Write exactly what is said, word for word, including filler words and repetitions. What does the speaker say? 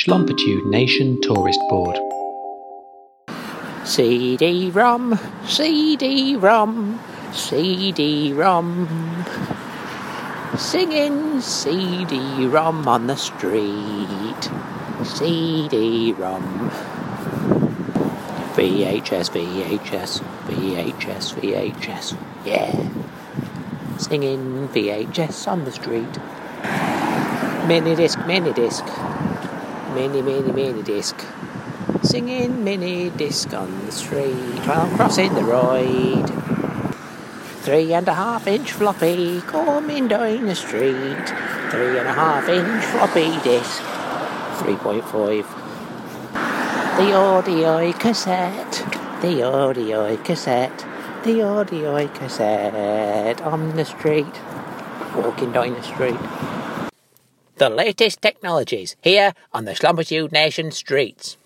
Shlompitude Nation Tourist Board. C D ROM, C D ROM, C D ROM. Singing C D ROM on the street. C D ROM. V H S, V H S, V H S, V H S. Yeah. Singing V H S on the street. Minidisc, minidisc. Mini, mini, minidisc. Singing minidisc on the street while crossing the road. Three and a half inch floppy coming down the street. Three and a half inch floppy disc. three point five. The audio cassette. The audio cassette. The audio cassette on the street. Walking down the street. The latest technologies here on the Shlompitude Nation streets.